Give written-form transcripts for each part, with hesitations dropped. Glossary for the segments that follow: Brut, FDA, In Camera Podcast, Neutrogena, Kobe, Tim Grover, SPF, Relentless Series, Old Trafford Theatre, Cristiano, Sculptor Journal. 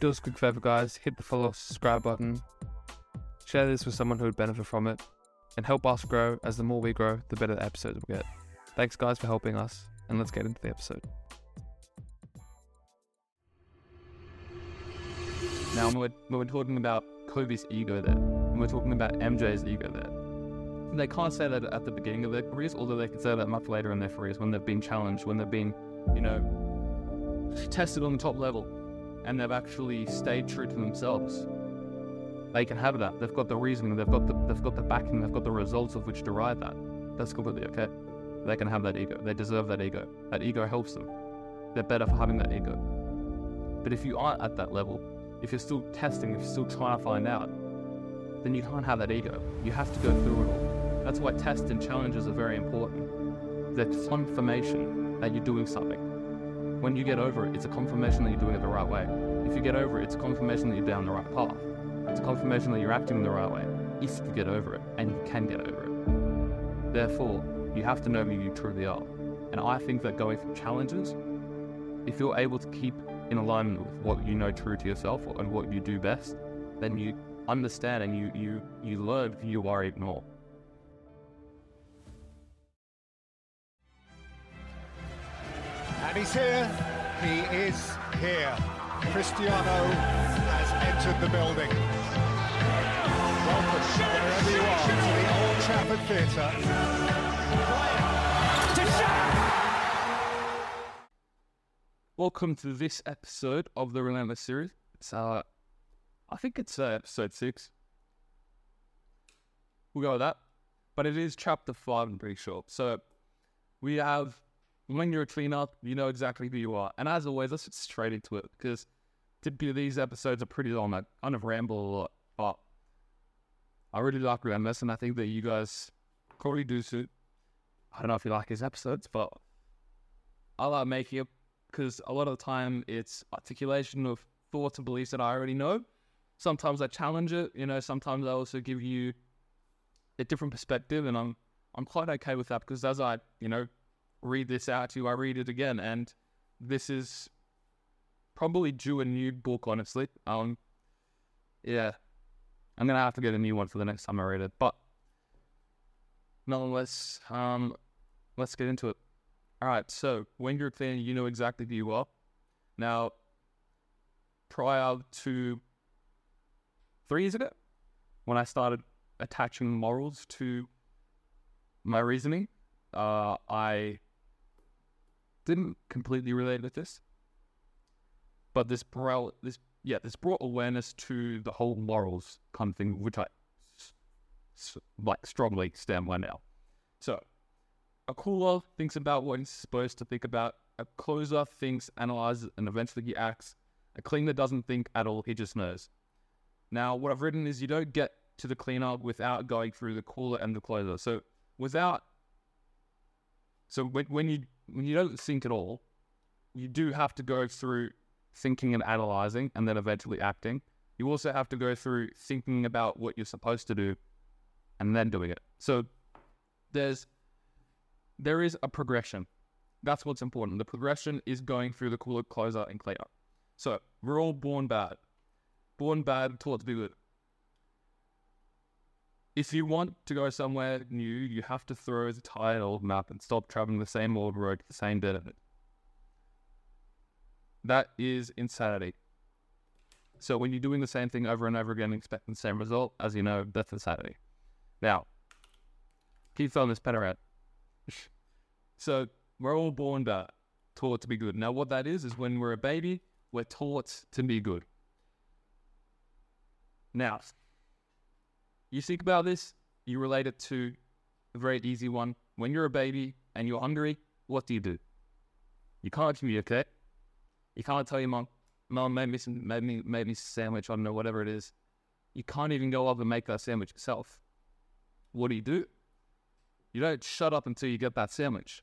Do us a quick favour, guys. Hit the follow or subscribe button. Share this with someone who would benefit from it. And help us grow, as the more we grow, the better the episodes will get. Thanks, guys, for helping us. And let's get into the episode. Now, we're talking about Kobe's ego there. And we're talking about MJ's ego there. They can't say that at the beginning of their careers, although they can say that much later in their careers when they've been challenged, when they've been, you know, tested on the top level, and they've actually stayed true to themselves. They can have that. They've got the reasoning, they've got the backing, they've got the results of which derive that. That's completely okay. They can have that ego. They deserve that ego. That ego helps them. They're better for having that ego. But if you aren't at that level, if you're still testing, if you're still trying to find out, then you can't have that ego. You have to go through it all. That's why tests and challenges are very important. They're confirmation that you're doing something. When you get over it, it's a confirmation that you're doing it the right way. If you get over it, it's a confirmation that you're down the right path. It's a confirmation that you're acting the right way. If you get over it, and you can get over it. Therefore, you have to know who you truly are. And I think that going through challenges, if you're able to keep in alignment with what you know true to yourself and what you do best, then you understand and you learn who you are even more. And he's here. He is here. Cristiano has entered the building. Welcome, wherever you are, to the Old Trafford Theatre. Welcome to this episode of the Relentless Series. It's I think it's episode 6. We'll go with that. But it is chapter 5, I'm pretty sure. So we have... When you're a cleaner, you know exactly who you are. And as always, let's get straight into it, because typically these episodes are pretty long. I kind of ramble a lot, but I really like Relentless, and I think that you guys probably do too. I don't know if you like his episodes, but I like making it, because a lot of the time it's articulation of thoughts and beliefs that I already know. Sometimes I challenge it, you know, sometimes I also give you a different perspective, and I'm quite okay with that, because as I, you know, read this out to you, I read it again, and this is probably due a new book, honestly. Yeah, I'm gonna have to get a new one for the next time I read it, but nonetheless, let's get into it. All right, so when you're clean, you know exactly who you are. Now, prior to 3 years ago, when I started attaching morals to my reasoning, I didn't completely relate with this, but this brought awareness to the whole morals kind of thing, which I strongly stand by now. So a caller thinks about what he's supposed to think about. A closer thinks, analyzes, and eventually he acts. A cleaner doesn't think at all, he just knows. Now, what I've written is you don't get to the cleaner without going through the caller and the closer. So when you don't think at all, you do have to go through thinking and analysing and then eventually acting. You also have to go through thinking about what you're supposed to do and then doing it. So there is a progression. That's what's important. The progression is going through the cooler, closer, and cleaner. So we're all born bad. Born bad, taught to be good. If you want to go somewhere new, you have to throw the tired old map and stop traveling the same old road to the same dead end. That is insanity. So when you're doing the same thing over and over again and expecting the same result, as you know, that's insanity. Now, keep throwing this pen around. So we're all born bad, taught to be good. Now what that is when we're a baby, we're taught to be good. Now... you think about this, you relate it to a very easy one. When you're a baby and you're hungry, what do? You can't communicate. You can't tell your mom, make me sandwich, I don't know, whatever it is. You can't even go up and make that sandwich yourself. What do? You don't shut up until you get that sandwich.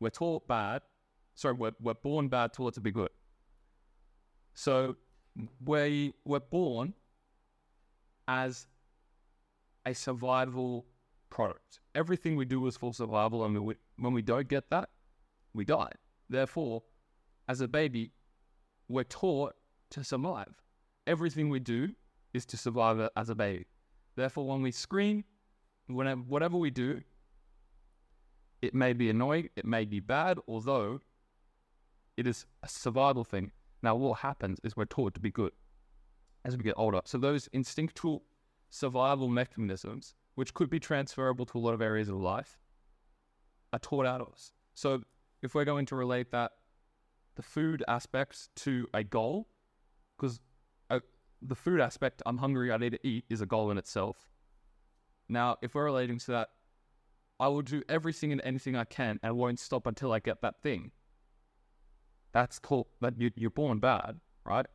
We're born bad, taught to be good. So we're born as a survival product. Everything we do is for survival, and when we don't get that, we die. Therefore, as a baby, we're taught to survive. Everything we do is to survive as a baby. Therefore, when we scream, whatever we do, it may be annoying, it may be bad, although it is a survival thing. Now, what happens is we're taught to be good as we get older. So those instinctual survival mechanisms, which could be transferable to a lot of areas of life, are taught out of us. So if we're going to relate that, the food aspects to a goal, because the food aspect, I'm hungry, I need to eat, is a goal in itself. Now, if we're relating to that, I will do everything and anything I can and won't stop until I get that thing. That's called, that you're born bad, right?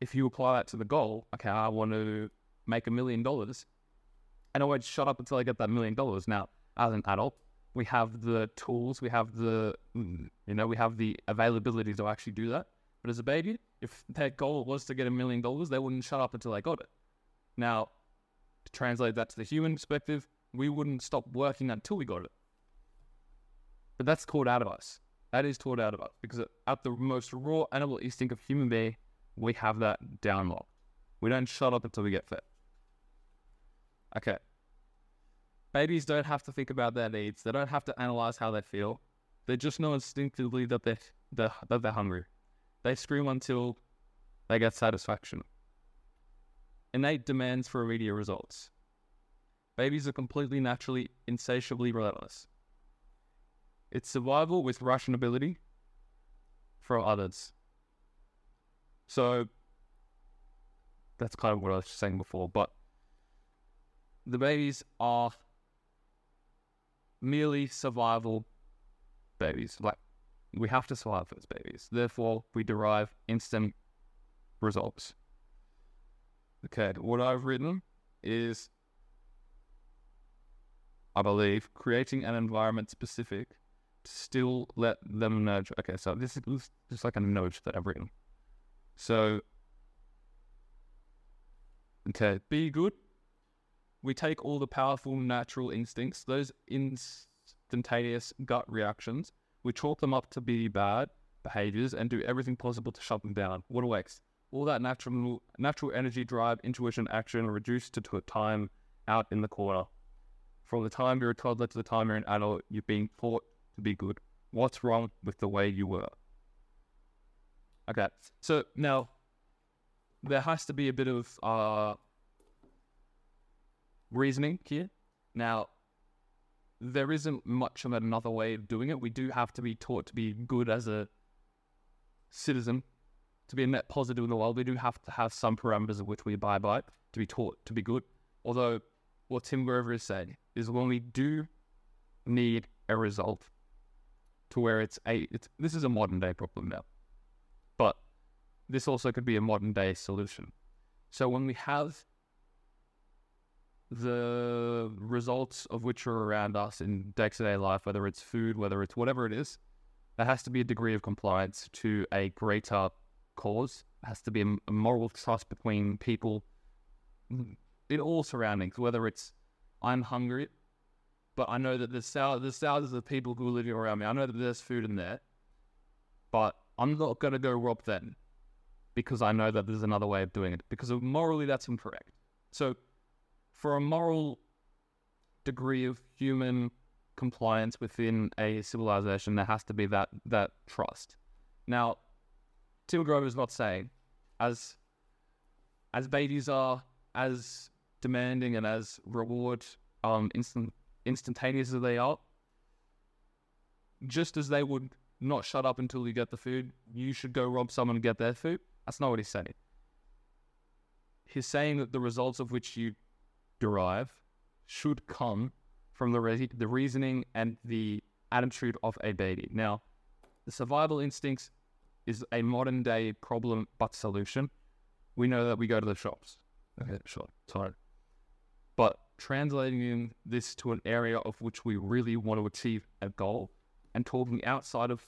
If you apply that to the goal, okay, I want to make $1 million, and I won't shut up until I get that $1 million. Now, as an adult, we have the tools, we have the, we have the availability to actually do that. But as a baby, if their goal was to get $1 million, they wouldn't shut up until they got it. Now, to translate that to the human perspective, we wouldn't stop working until we got it. But that's taught out of us. That is taught out of us, because at the most raw animal instinct of human being, we have that down locked. We don't shut up until we get fed. Okay. Babies don't have to think about their needs. They don't have to analyze how they feel. They just know instinctively that they're hungry. They scream until they get satisfaction. Innate demands for immediate results. Babies are completely, naturally, insatiably relentless. It's survival with rationality for others. So that's kind of what I was saying before, but the babies are merely survival babies. Like, we have to survive as babies. Therefore, we derive instant results. Okay, what I've written is, I believe, creating an environment specific to still let them nurture. Okay, so this is just like a note that I've written. So, okay, be good. We take all the powerful natural instincts, those instantaneous gut reactions, we chalk them up to be bad behaviors and do everything possible to shut them down. What a waste. All that natural energy, drive, intuition, action are reduced to a time out in the corner. From the time you're a toddler to the time you're an adult, you're being taught to be good. What's wrong with the way you were? Okay, so now there has to be a bit of reasoning here. Now, there isn't much of another way of doing it. We do have to be taught to be good as a citizen, to be a net positive in the world. We do have to have some parameters of which we abide by to be taught to be good. Although what Tim Grover is saying is, when we do need a result to where this is a modern day problem now, but this also could be a modern day solution. So when we have the results of which are around us in day-to-day life, whether it's food, whether it's whatever it is, there has to be a degree of compliance to a greater cause. There has to be a moral trust between people in all surroundings, whether it's I'm hungry, but I know that there's thousands of people who are living around me. I know that there's food in there, but I'm not going to go rob them because I know that there's another way of doing it, because morally that's incorrect. So for a moral degree of human compliance within a civilization, there has to be that trust. Now, Tim Grover is not saying as babies are as demanding and as reward instantaneous as they are, just as they would not shut up until you get the food, you should go rob someone and get their food. That's not what he's saying. He's saying that the results of which you derive should come from the reasoning and the attitude of a baby. Now, the survival instincts is a modern day problem but solution. We know that we go to the shops. Okay, sure, sorry. But translating this to an area of which we really want to achieve a goal and talking outside of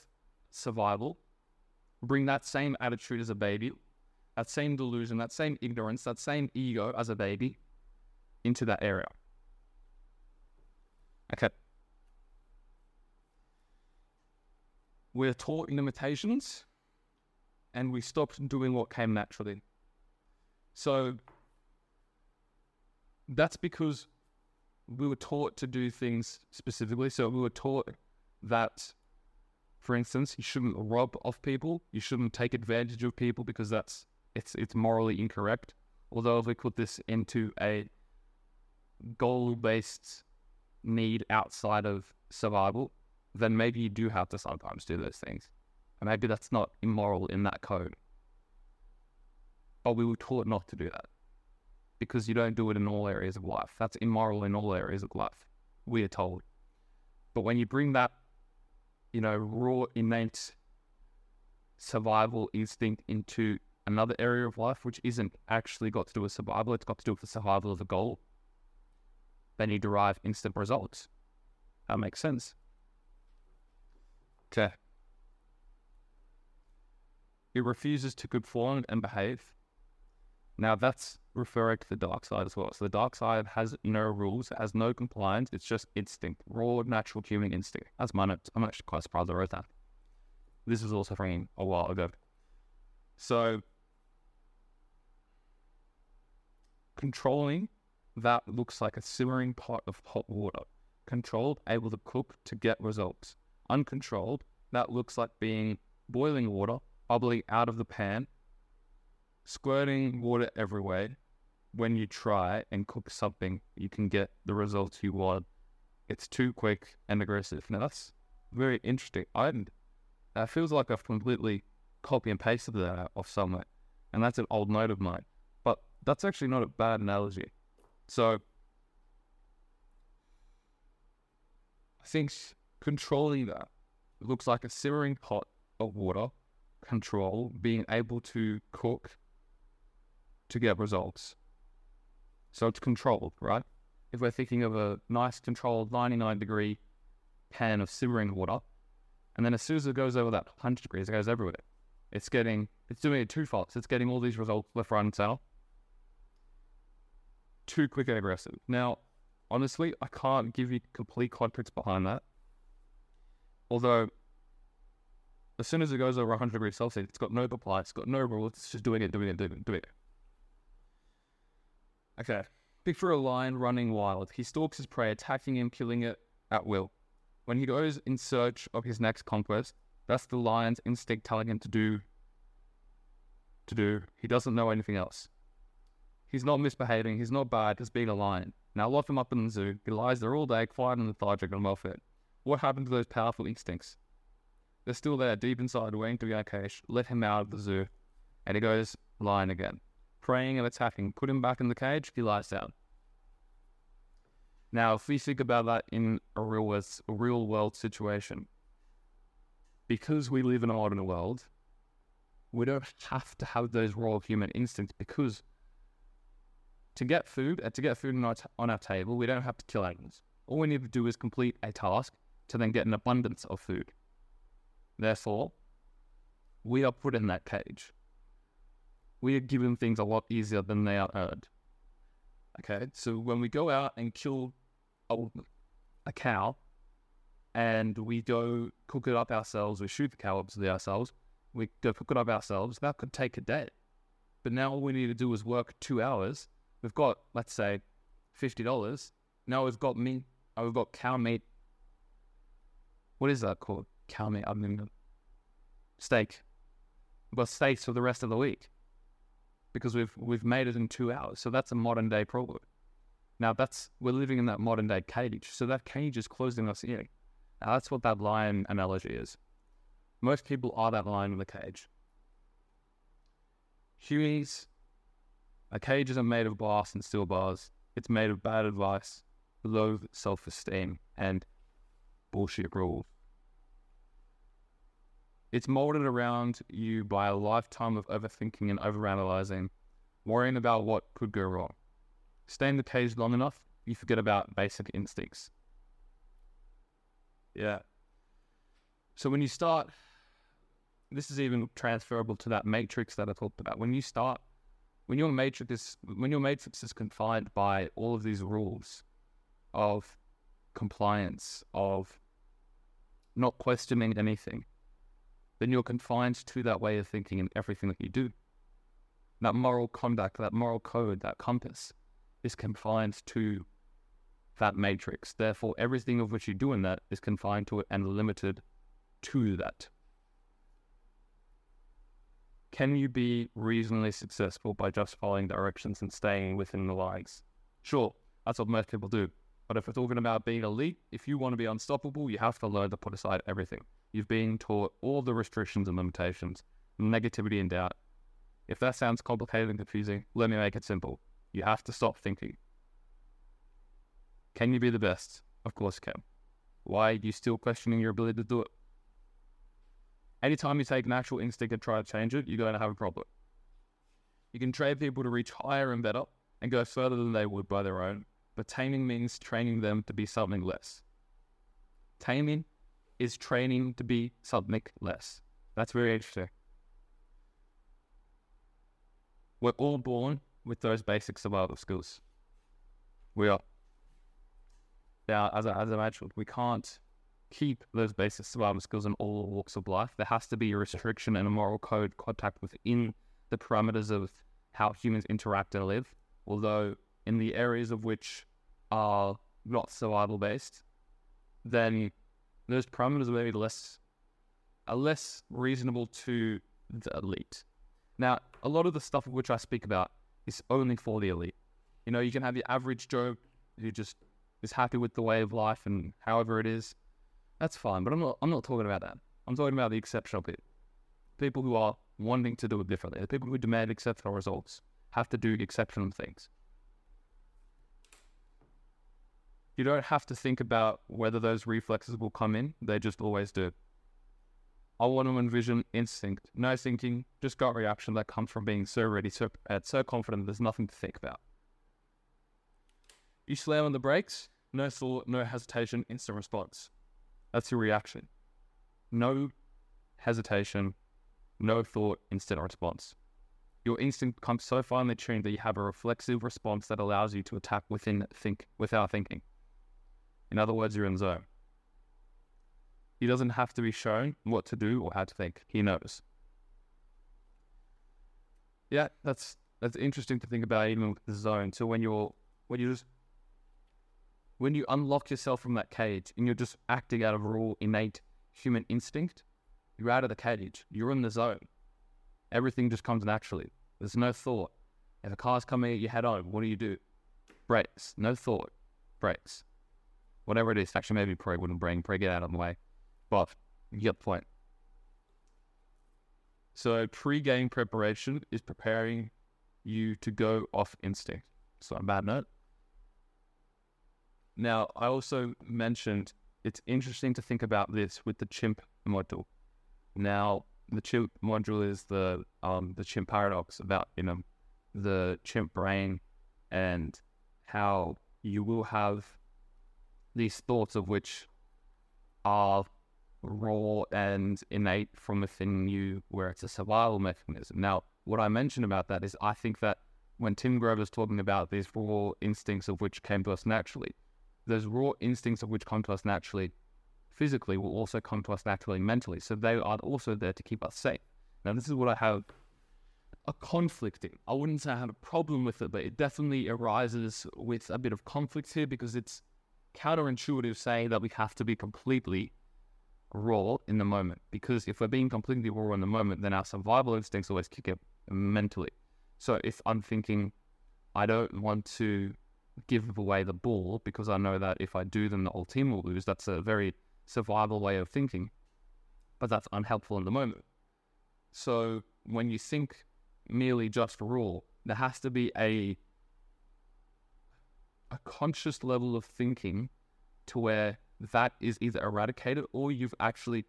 survival, bring that same attitude as a baby, that same delusion, that same ignorance, that same ego as a baby into that area. Okay. We're taught limitations and we stopped doing what came naturally. So that's because we were taught to do things specifically. So we were taught that, for instance, you shouldn't rob off people, you shouldn't take advantage of people, because it's morally incorrect. Although if we put this into a goal-based need outside of survival, then maybe you do have to sometimes do those things. And maybe that's not immoral in that code. But we were taught not to do that, because you don't do it in all areas of life. That's immoral in all areas of life, we are told. But when you bring that, you know, raw, innate survival instinct into another area of life, which isn't actually got to do with survival, it's got to do with the survival of a goal, then you derive instant results. That makes sense. Okay. It refuses to conform and behave. Now that's referring to the dark side as well. So the dark side has no rules, it has no compliance, it's just instinct, raw, natural human instinct. That's my notes. I'm actually quite surprised I wrote that. This was also from a while ago. So controlling, that looks like a simmering pot of hot water. Controlled, able to cook to get results. Uncontrolled, that looks like being boiling water, bubbling out of the pan, squirting water everywhere. When you try and cook something, you can get the results you want. It's too quick and aggressive. Now that's very interesting. It feels like I've completely copy and pasted that out of somewhere, and that's an old note of mine. But that's actually not a bad analogy. So I think controlling that looks like a simmering pot of water, control, being able to cook to get results. So it's controlled, right? If we're thinking of a nice controlled 99-degree pan of simmering water, and then as soon as it goes over that 100 degrees, it goes everywhere. It's doing it too fast. It's getting all these results left, right, and center. Too quick and aggressive. Now, honestly, I can't give you complete context behind that. Although, as soon as it goes over 100 degrees Celsius, it's got no compliance, it's got no rules, it's just doing it. Okay. Picture a lion running wild. He stalks his prey, attacking him, killing it at will. When he goes in search of his next conquest, that's the lion's instinct telling him to do. He doesn't know anything else. He's not misbehaving, he's not bad, he's being a lion. Now lock him up in the zoo. He lies there all day, quiet and lethargic and well-fed. What happened to those powerful instincts? They're still there, deep inside, waiting to be uncaged. Let him out of the zoo. And he goes lion again. Preying and attacking. Put him back in the cage, he lies down. Now, if we think about that in a real world situation, because we live in a modern world, we don't have to have those raw human instincts, because to get food on our table, we don't have to kill animals. All we need to do is complete a task to then get an abundance of food. Therefore, we are put in that cage. We are given things a lot easier than they are earned. Okay, so when we go out and kill a cow, and we go cook it up ourselves, we shoot the cow obviously ourselves, we go cook it up ourselves, that could take a day. But now all we need to do is work 2 hours. We've got, let's say, $50. Now we've got meat. Oh, we've got cow meat. What is that called? Cow meat. I mean, steak. We've got steaks for the rest of the week, because we've made it in 2 hours. So that's a modern day problem. Now we're living in that modern day cage. So that cage is closing us in. Now that's what that lion analogy is. Most people are that lion in the cage. Humans, a cage isn't made of glass and steel bars. It's made of bad advice, low self-esteem, and bullshit rules. It's molded around you by a lifetime of overthinking and overanalyzing, worrying about what could go wrong. Stay in the cage long enough, you forget about basic instincts. Yeah. So when you start, this is even transferable to that matrix that I talked about. When your matrix is confined by all of these rules of compliance, of not questioning anything, then you're confined to that way of thinking in everything that you do. That moral conduct, that moral code, that compass is confined to that matrix. Therefore, everything of which you do in that is confined to it and limited to that. Can you be reasonably successful by just following directions and staying within the lines? Sure, that's what most people do. But if we're talking about being elite, if you want to be unstoppable, you have to learn to put aside everything. You've been taught all the restrictions and limitations, negativity and doubt. If that sounds complicated and confusing, let me make it simple. You have to stop thinking. Can you be the best? Of course you can. Why are you still questioning your ability to do it? Anytime you take natural instinct and try to change it, you're going to have a problem. You can train people to reach higher and better and go further than they would by their own, but taming means training them to be something less. Taming is training to be something less. That's very interesting. We're all born with those basic survival skills. We are. Now, as I mentioned, we can't keep those basic survival skills in all walks of life. There has to be a restriction and a moral code contact within the parameters of how humans interact and live. Although in the areas of which are not survival-based, then those parameters are maybe less reasonable to the elite. Now, a lot of the stuff which I speak about is only for the elite. You know, you can have your average Joe who just is happy with the way of life and however it is. That's fine, but I'm not talking about that. I'm talking about the exceptional people. People who are wanting to do it differently. The people who demand exceptional results have to do exceptional things. You don't have to think about whether those reflexes will come in. They just always do. I want to envision instinct, no thinking, just gut reaction that comes from being so ready, so prepared, so confident there's nothing to think about. You slam on the brakes, no thought, no hesitation, instant response. That's your reaction. No hesitation, no thought, instant response. Your instinct comes so finely tuned that you have a reflexive response that allows you to attack without thinking. In other words, you're in the zone. He doesn't have to be shown what to do or how to think. He knows. Yeah, that's interesting to think about, even with the zone. So when you unlock yourself from that cage and you're just acting out of raw innate human instinct, you're out of the cage. You're in the zone. Everything just comes naturally. There's no thought. If a car's coming at you head on, what do you do? Brakes. No thought. Brakes. Whatever it is. Actually, maybe probably wouldn't bring. Probably get out of the way. But you get the point. So pre-game preparation is preparing you to go off instinct. It's not a bad note. Now, I also mentioned it's interesting to think about this with the chimp module. Now, the chimp module is the chimp paradox about, you know, the chimp brain and how you will have these thoughts of which are raw and innate from within you, where it's a survival mechanism. Now, what I mentioned about that is I think that when Tim Grover is talking about these raw instincts of which came to us naturally, those raw instincts of which come to us naturally physically will also come to us naturally mentally. So they are also there to keep us safe. Now, this is what I have a conflict in. I wouldn't say I have a problem with it, but it definitely arises with a bit of conflict here, because it's counterintuitive saying that we have to be completely raw in the moment, because if we're being completely raw in the moment, then our survival instincts always kick up mentally. So if I'm thinking I don't want to give away the ball because I know that if I do, then the whole team will lose, that's a very survival way of thinking, but that's unhelpful in the moment. So when you think merely just raw, there has to be a conscious level of thinking to where that is either eradicated or you've actually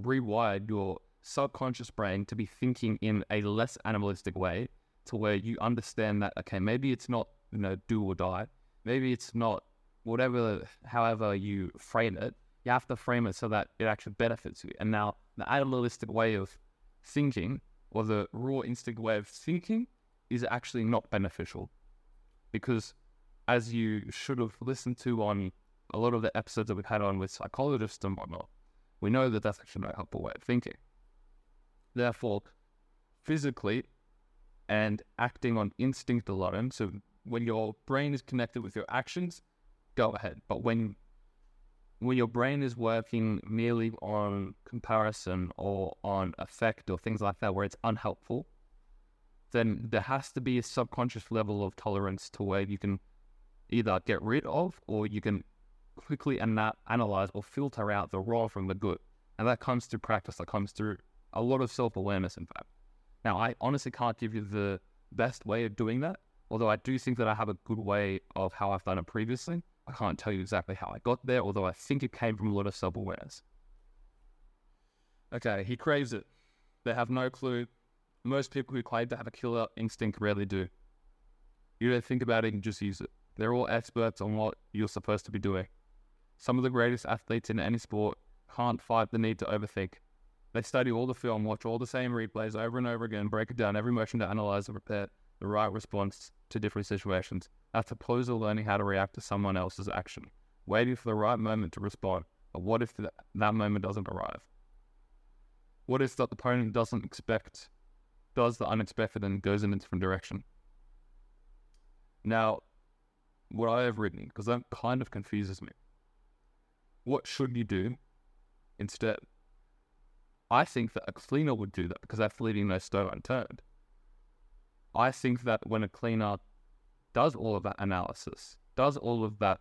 rewired your subconscious brain to be thinking in a less animalistic way, to where you understand that, okay, maybe it's not, you know, do or die. Maybe it's not whatever, however you frame it, you have to frame it so that it actually benefits you. And now the animalistic way of thinking, or the raw instinct way of thinking, is actually not beneficial, because as you should have listened to on a lot of the episodes that we've had on with psychologists and whatnot, we know that that's actually not a helpful way of thinking. Therefore, physically and acting on instinct alone, so when your brain is connected with your actions, go ahead. But when your brain is working merely on comparison or on effect or things like that where it's unhelpful, then there has to be a subconscious level of tolerance to where you can either get rid of or you can quickly analyze or filter out the wrong from the good. And that comes through practice. That comes through a lot of self-awareness, in fact. Now, I honestly can't give you the best way of doing that, although I do think that I have a good way of how I've done it previously. I can't tell you exactly how I got there, although I think it came from a lot of self-awareness. Okay, he craves it. They have no clue. Most people who claim to have a killer instinct rarely do. You don't think about it and just use it. They're all experts on what you're supposed to be doing. Some of the greatest athletes in any sport can't fight the need to overthink. They study all the film, watch all the same replays over and over again, break it down, every motion to analyze and prepare the right response to different situations, as opposed to learning how to react to someone else's action, waiting for the right moment to respond. But what if that moment doesn't arrive? What if the opponent doesn't expect, does the unexpected and goes in a different direction? Now, what I have written, because that kind of confuses me. What should you do instead? I think that a cleaner would do that because that's leaving no stone unturned. I think that when a cleaner does all of that analysis, does all of that,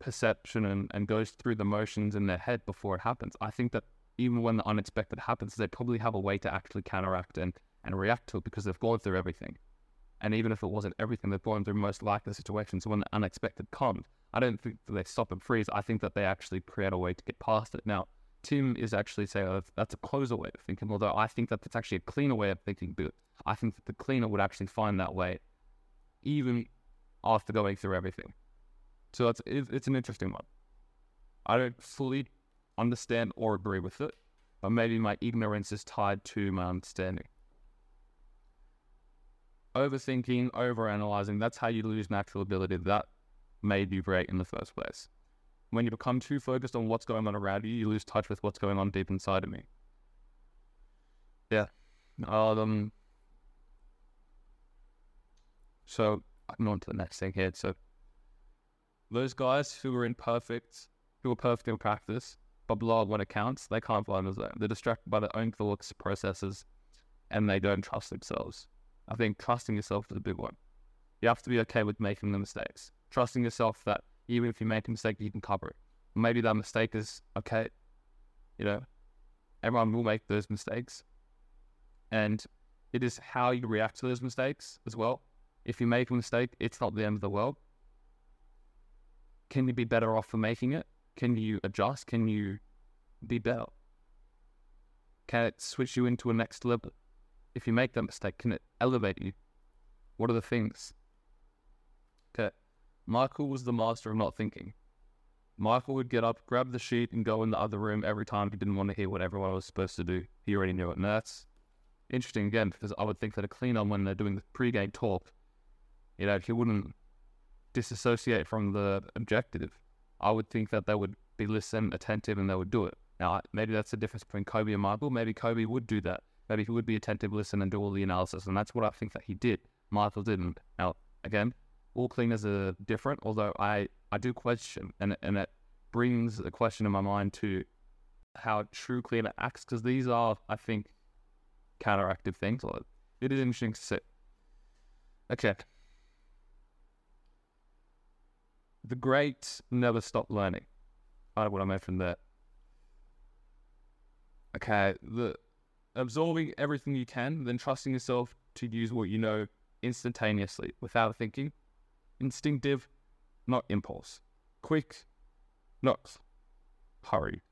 perception and goes through the motions in their head before it happens, I think that even when the unexpected happens, they probably have a way to actually counteract and react to it because they've gone through everything. And even if it wasn't everything, they've gone through most likely situations. So when the unexpected comes, I don't think that they stop and freeze. I think that they actually create a way to get past it. Now, Tim is actually saying that's a closer way of thinking, although I think that that's actually a cleaner way of thinking. But I think that the cleaner would actually find that way even after going through everything. So it's an interesting one. I don't fully understand or agree with it, but maybe my ignorance is tied to my understanding. Overthinking, overanalyzing, that's how you lose natural ability that made you great in the first place. When you become too focused on what's going on around you, you lose touch with what's going on deep inside of me. Yeah. So, I'm on to the next thing here. So, those guys who are perfect in practice, but blow up when it counts, they can't find us there. They're distracted by their own thoughts, processes, and they don't trust themselves. I think trusting yourself is a big one. You have to be okay with making the mistakes. Trusting yourself that even if you make a mistake, you can cover it. Maybe that mistake is okay. Everyone will make those mistakes. And it is how you react to those mistakes as well. If you make a mistake, it's not the end of the world. Can you be better off for making it? Can you adjust? Can you be better? Can it switch you into a next level? If you make that mistake, can it elevate you? What are the things? Okay. Michael was the master of not thinking. Michael would get up, grab the sheet, and go in the other room every time he didn't want to hear what everyone was supposed to do. He already knew it. And that's interesting again, because I would think that a cleaner, when they're doing the pre-game talk, he wouldn't disassociate from the objective. I would think that they would be listening, attentive, and they would do it. Now, maybe that's the difference between Kobe and Michael. Maybe Kobe would do that. Maybe he would be attentive, listen, and do all the analysis, and that's what I think that he did. Michael didn't. Now, again, all cleaners are different, although I do question, and it brings a question in my mind to how a true cleaner acts, because these are, I think, counteractive things. It is interesting to see. Okay. The great never stop learning. I don't know what I meant from that. Okay, absorbing everything you can, then trusting yourself to use what you know instantaneously, without thinking. Instinctive, not impulse. Quick, not hurry.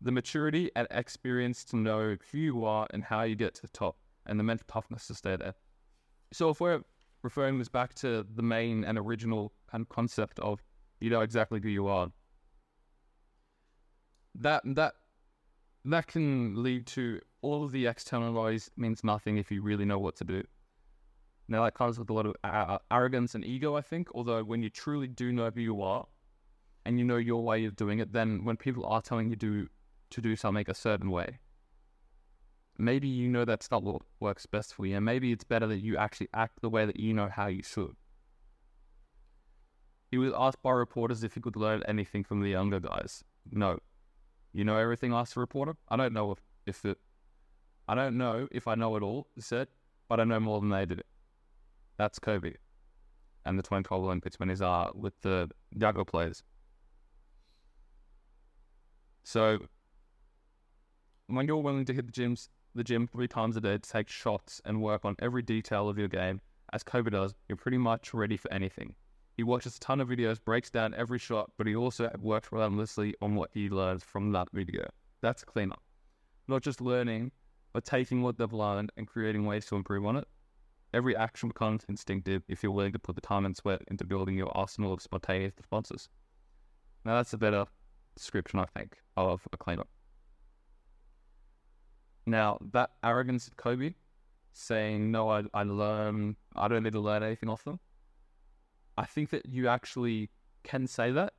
The maturity and experience to know who you are and how you get to the top, and the mental toughness to stay there. So if we're referring this back to the main and original kind of concept of you know exactly who you are, that can lead to all of the external noise means nothing if you really know what to do. Now, that comes with a lot of arrogance and ego, I think, although when you truly do know who you are and you know your way of doing it, then when people are telling you to do something a certain way, maybe you know that's not what works best for you, and maybe it's better that you actually act the way that you know how you should. He was asked by reporters if he could learn anything from the younger guys. No. You know everything, asked a reporter. I don't know I don't know if I know it all, he said, but I know more than they did. That's Kobe. And the 2012 Olympics when he's with the Jago players. So when you're willing to hit the gym 3 times a day to take shots and work on every detail of your game, as Kobe does, you're pretty much ready for anything. He watches a ton of videos, breaks down every shot, but he also works relentlessly on what he learns from that video. That's cleanup. Not just learning, but taking what they've learned and creating ways to improve on it. Every action becomes instinctive if you're willing to put the time and sweat into building your arsenal of spontaneous responses. Now that's a better description, I think, of a cleanup. Now, that arrogance of Kobe, saying, no, I don't need to learn anything off them. I think that you actually can say that.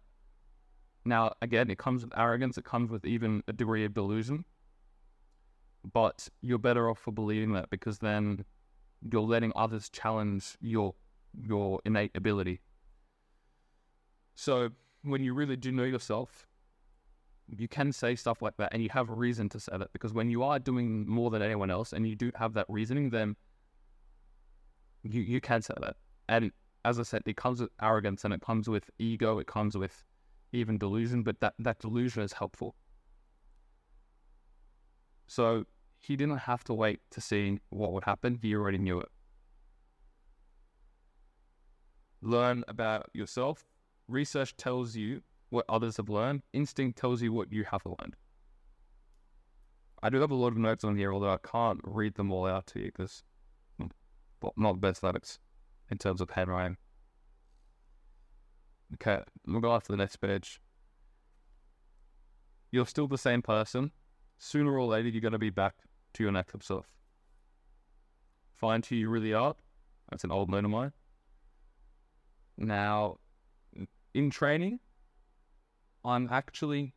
Now, again, it comes with arrogance. It comes with even a degree of delusion. But you're better off for believing that, because then you're letting others challenge your innate ability. So when you really do know yourself, you can say stuff like that, and you have a reason to say that, because when you are doing more than anyone else and you do have that reasoning, then you can say that. And as I said, it comes with arrogance, and it comes with ego, it comes with even delusion, but that delusion is helpful. So he didn't have to wait to see what would happen. He already knew it. Learn about yourself. Research tells you what others have learned. Instinct tells you what you have learned. I do have a lot of notes on here, although I can't read them all out to you because I'm not the best at it in terms of handwriting. Okay, we'll go after the next page. You're still the same person. Sooner or later, you're going to be back to your natural self. Find who you really are. That's an old man of mine. Now, in training, I'm actually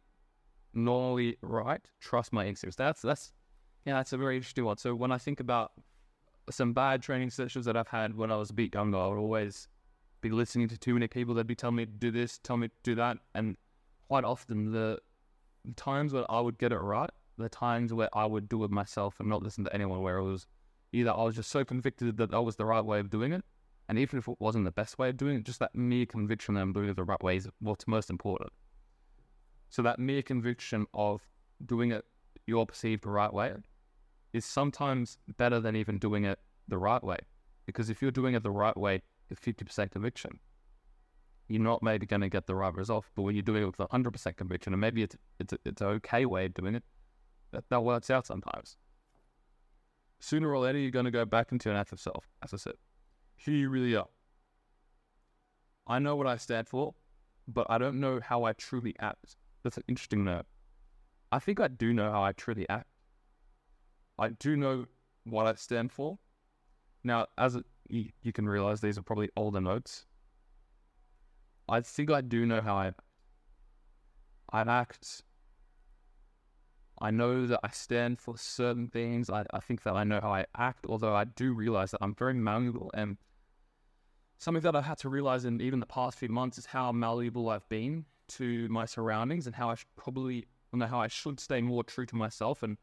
normally right. Trust my instincts. That's a very interesting one. So when I think about some bad training sessions that I've had when I was a bit younger, I would always be listening to too many people that'd be telling me to do this, tell me to do that, and quite often the times when I would get it right, the times where I would do it myself and not listen to anyone, where it was either I was just so convicted that that was the right way of doing it, and even if it wasn't the best way of doing it, just that mere conviction that I'm doing it the right way is what's most important. So that mere conviction of doing it your perceived right way is sometimes better than even doing it the right way, because if you're doing it the right way with 50% conviction, you're not maybe going to get the right result. But when you're doing it with 100% conviction, and maybe it's an okay way of doing it, that works out sometimes. Sooner or later, you're going to go back into your natural self, as I said. Who you really are. I know what I stand for, but I don't know how I truly act. That's an interesting note. I think I do know how I truly act. I do know what I stand for. Now, you can realize these are probably older notes. I think I do know how I act. I act. I know that I stand for certain things. I think that I know how I act, although I do realize that I'm very malleable. And something that I had to realize in even the past few months is how malleable I've been to my surroundings, and how I should stay more true to myself, and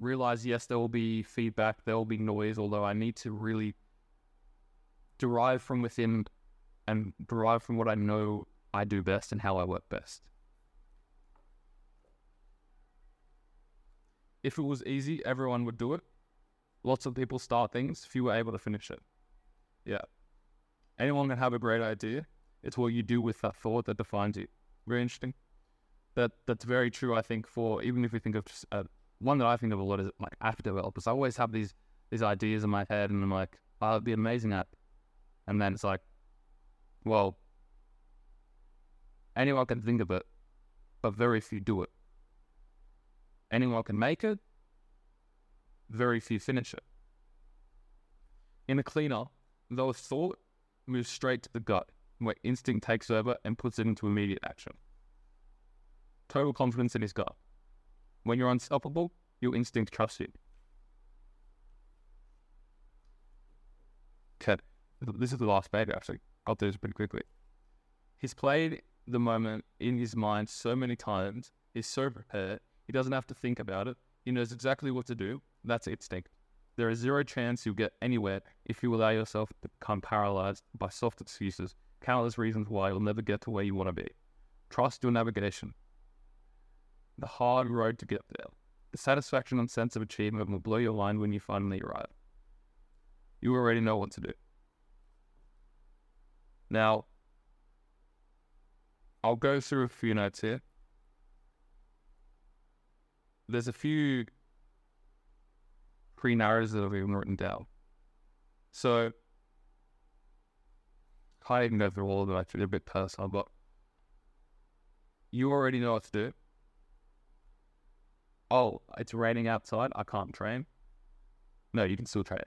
realize, yes, there will be feedback, there will be noise, although I need to really derive from within and derive from what I know I do best and how I work best. If it was easy, everyone would do it. Lots of people start things, few are able to finish it. Yeah. Anyone can have a great idea. It's what you do with that thought that defines you. Very interesting. That's very true, I think, for even if we think of just one that I think of a lot is like app developers. I always have these ideas in my head, and I'm like, oh, it'd be an amazing app. And then it's like, well, anyone can think of it, but very few do it. Anyone can make it, very few finish it. In a cleaner, those thought moves straight to the gut, where instinct takes over and puts it into immediate action. Total confidence in his gut. When you're unstoppable, your instinct trusts you. This is the last page, actually. I'll do this pretty quickly. He's played the moment in his mind so many times. He's so prepared. He doesn't have to think about it. He knows exactly what to do. That's instinct. There is zero chance you'll get anywhere if you allow yourself to become paralyzed by soft excuses, countless reasons why you'll never get to where you want to be. Trust your navigation. The hard road to get there. The satisfaction and sense of achievement will blow your mind when you finally arrive. You already know what to do. Now, I'll go through a few notes here. There's a few pre-narratives that I've even written down. So, I didn't go through all of them, actually, a bit personal, but you already know what to do. Oh, it's raining outside, I can't train. No, you can still train.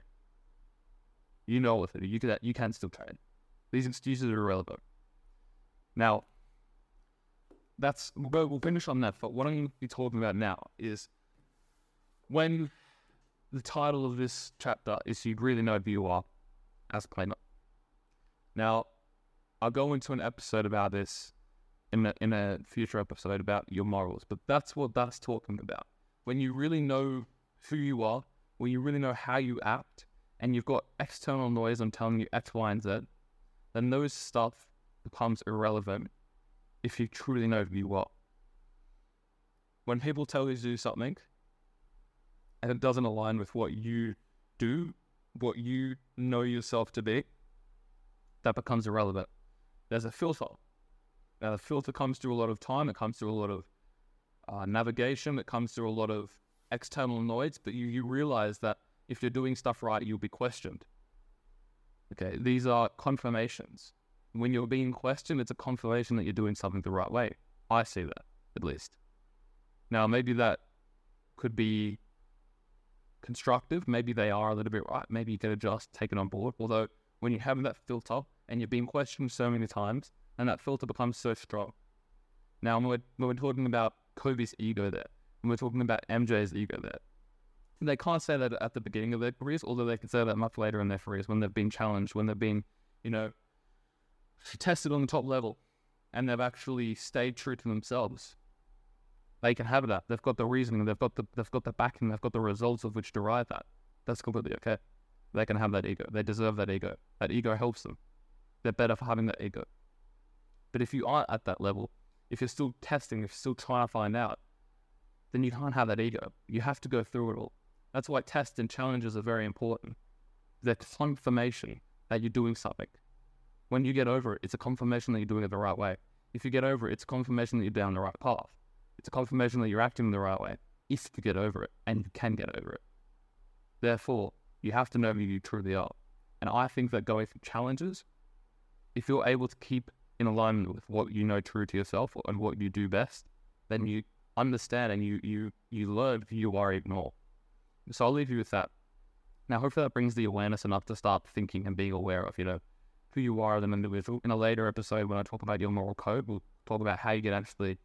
You know what to do, you can still train. These excuses are irrelevant. Now, we'll finish on that, but what I'm going to be talking about now is when the title of this chapter is You Really Know Who You Are as a Planner. Now, I'll go into an episode about this in a future episode about your morals, but that's what that's talking about. When you really know who you are, when you really know how you act, and you've got external noise on telling you X, Y, and Z, then those stuff becomes irrelevant if you truly know who you are. When people tell you to do something and it doesn't align with what you do, what you know yourself to be, that becomes irrelevant. There's a filter. Now, the filter comes through a lot of time. It comes through a lot of navigation. It comes through a lot of external noise, but you realize that if you're doing stuff right, you'll be questioned. Okay, these are confirmations. When you're being questioned, it's a confirmation that you're doing something the right way. I see that, at least. Now, maybe that could be constructive. Maybe they are a little bit right. Maybe you can adjust, take it on board. Although, when you have that filter and you're being questioned so many times, and that filter becomes so strong. Now, when we're talking about Kobe's ego there, and we're talking about MJ's ego there, they can't say that at the beginning of their careers, although they can say that much later in their careers when they've been challenged, when they've been, tested on the top level, and they've actually stayed true to themselves. They can have that. They've got the reasoning, they've got the backing, they've got the results of which derive that. That's completely okay. They can have that ego. They deserve that ego. That ego helps them. They're better for having that ego. But if you aren't at that level, if you're still testing, if you're still trying to find out, then you can't have that ego. You have to go through it all. That's why tests and challenges are very important. They're confirmation that you're doing something. When you get over it, it's a confirmation that you're doing it the right way. If you get over it, it's a confirmation that you're down the right path. It's a confirmation that you're acting the right way. If you get over it, and you can get over it. Therefore, you have to know who you truly are. And I think that going through challenges, if you're able to keep in alignment with what you know true to yourself and what you do best, then you understand and you learn who you are even more. So I'll leave you with that. Now, hopefully that brings the awareness enough to start thinking and being aware of, who you are as an individual. In a later episode, when I talk about your moral code, we'll talk about how you can actually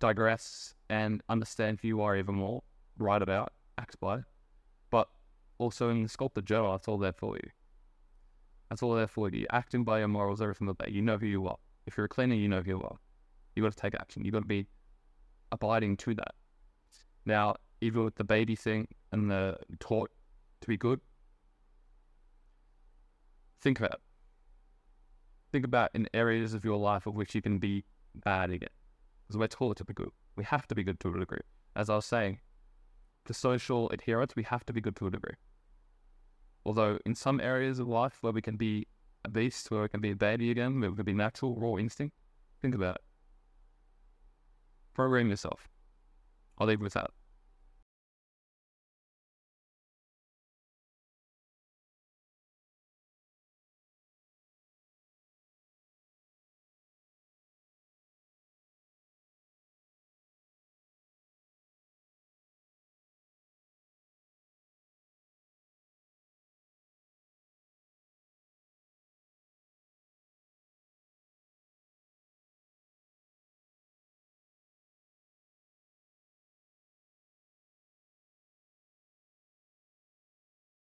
digress and understand who you are even more, write it out, act by it. But also in the Sculptor Journal, that's all there for you. That's all there for you. You're acting by your morals every single day. You know who you are. If you're a cleaner, you know who you are. You've got to take action. You've got to be abiding to that. Now, even with the baby thing and the taught to be good, think about it. Think about in areas of your life of which you can be bad again. Because we're taught to be good. We have to be good to a degree. As I was saying, for social adherence, we have to be good to a degree. Although in some areas of life where we can be a beast, where we can be a baby again, where we can be natural, raw instinct, think about it. Program yourself. I'll leave with that.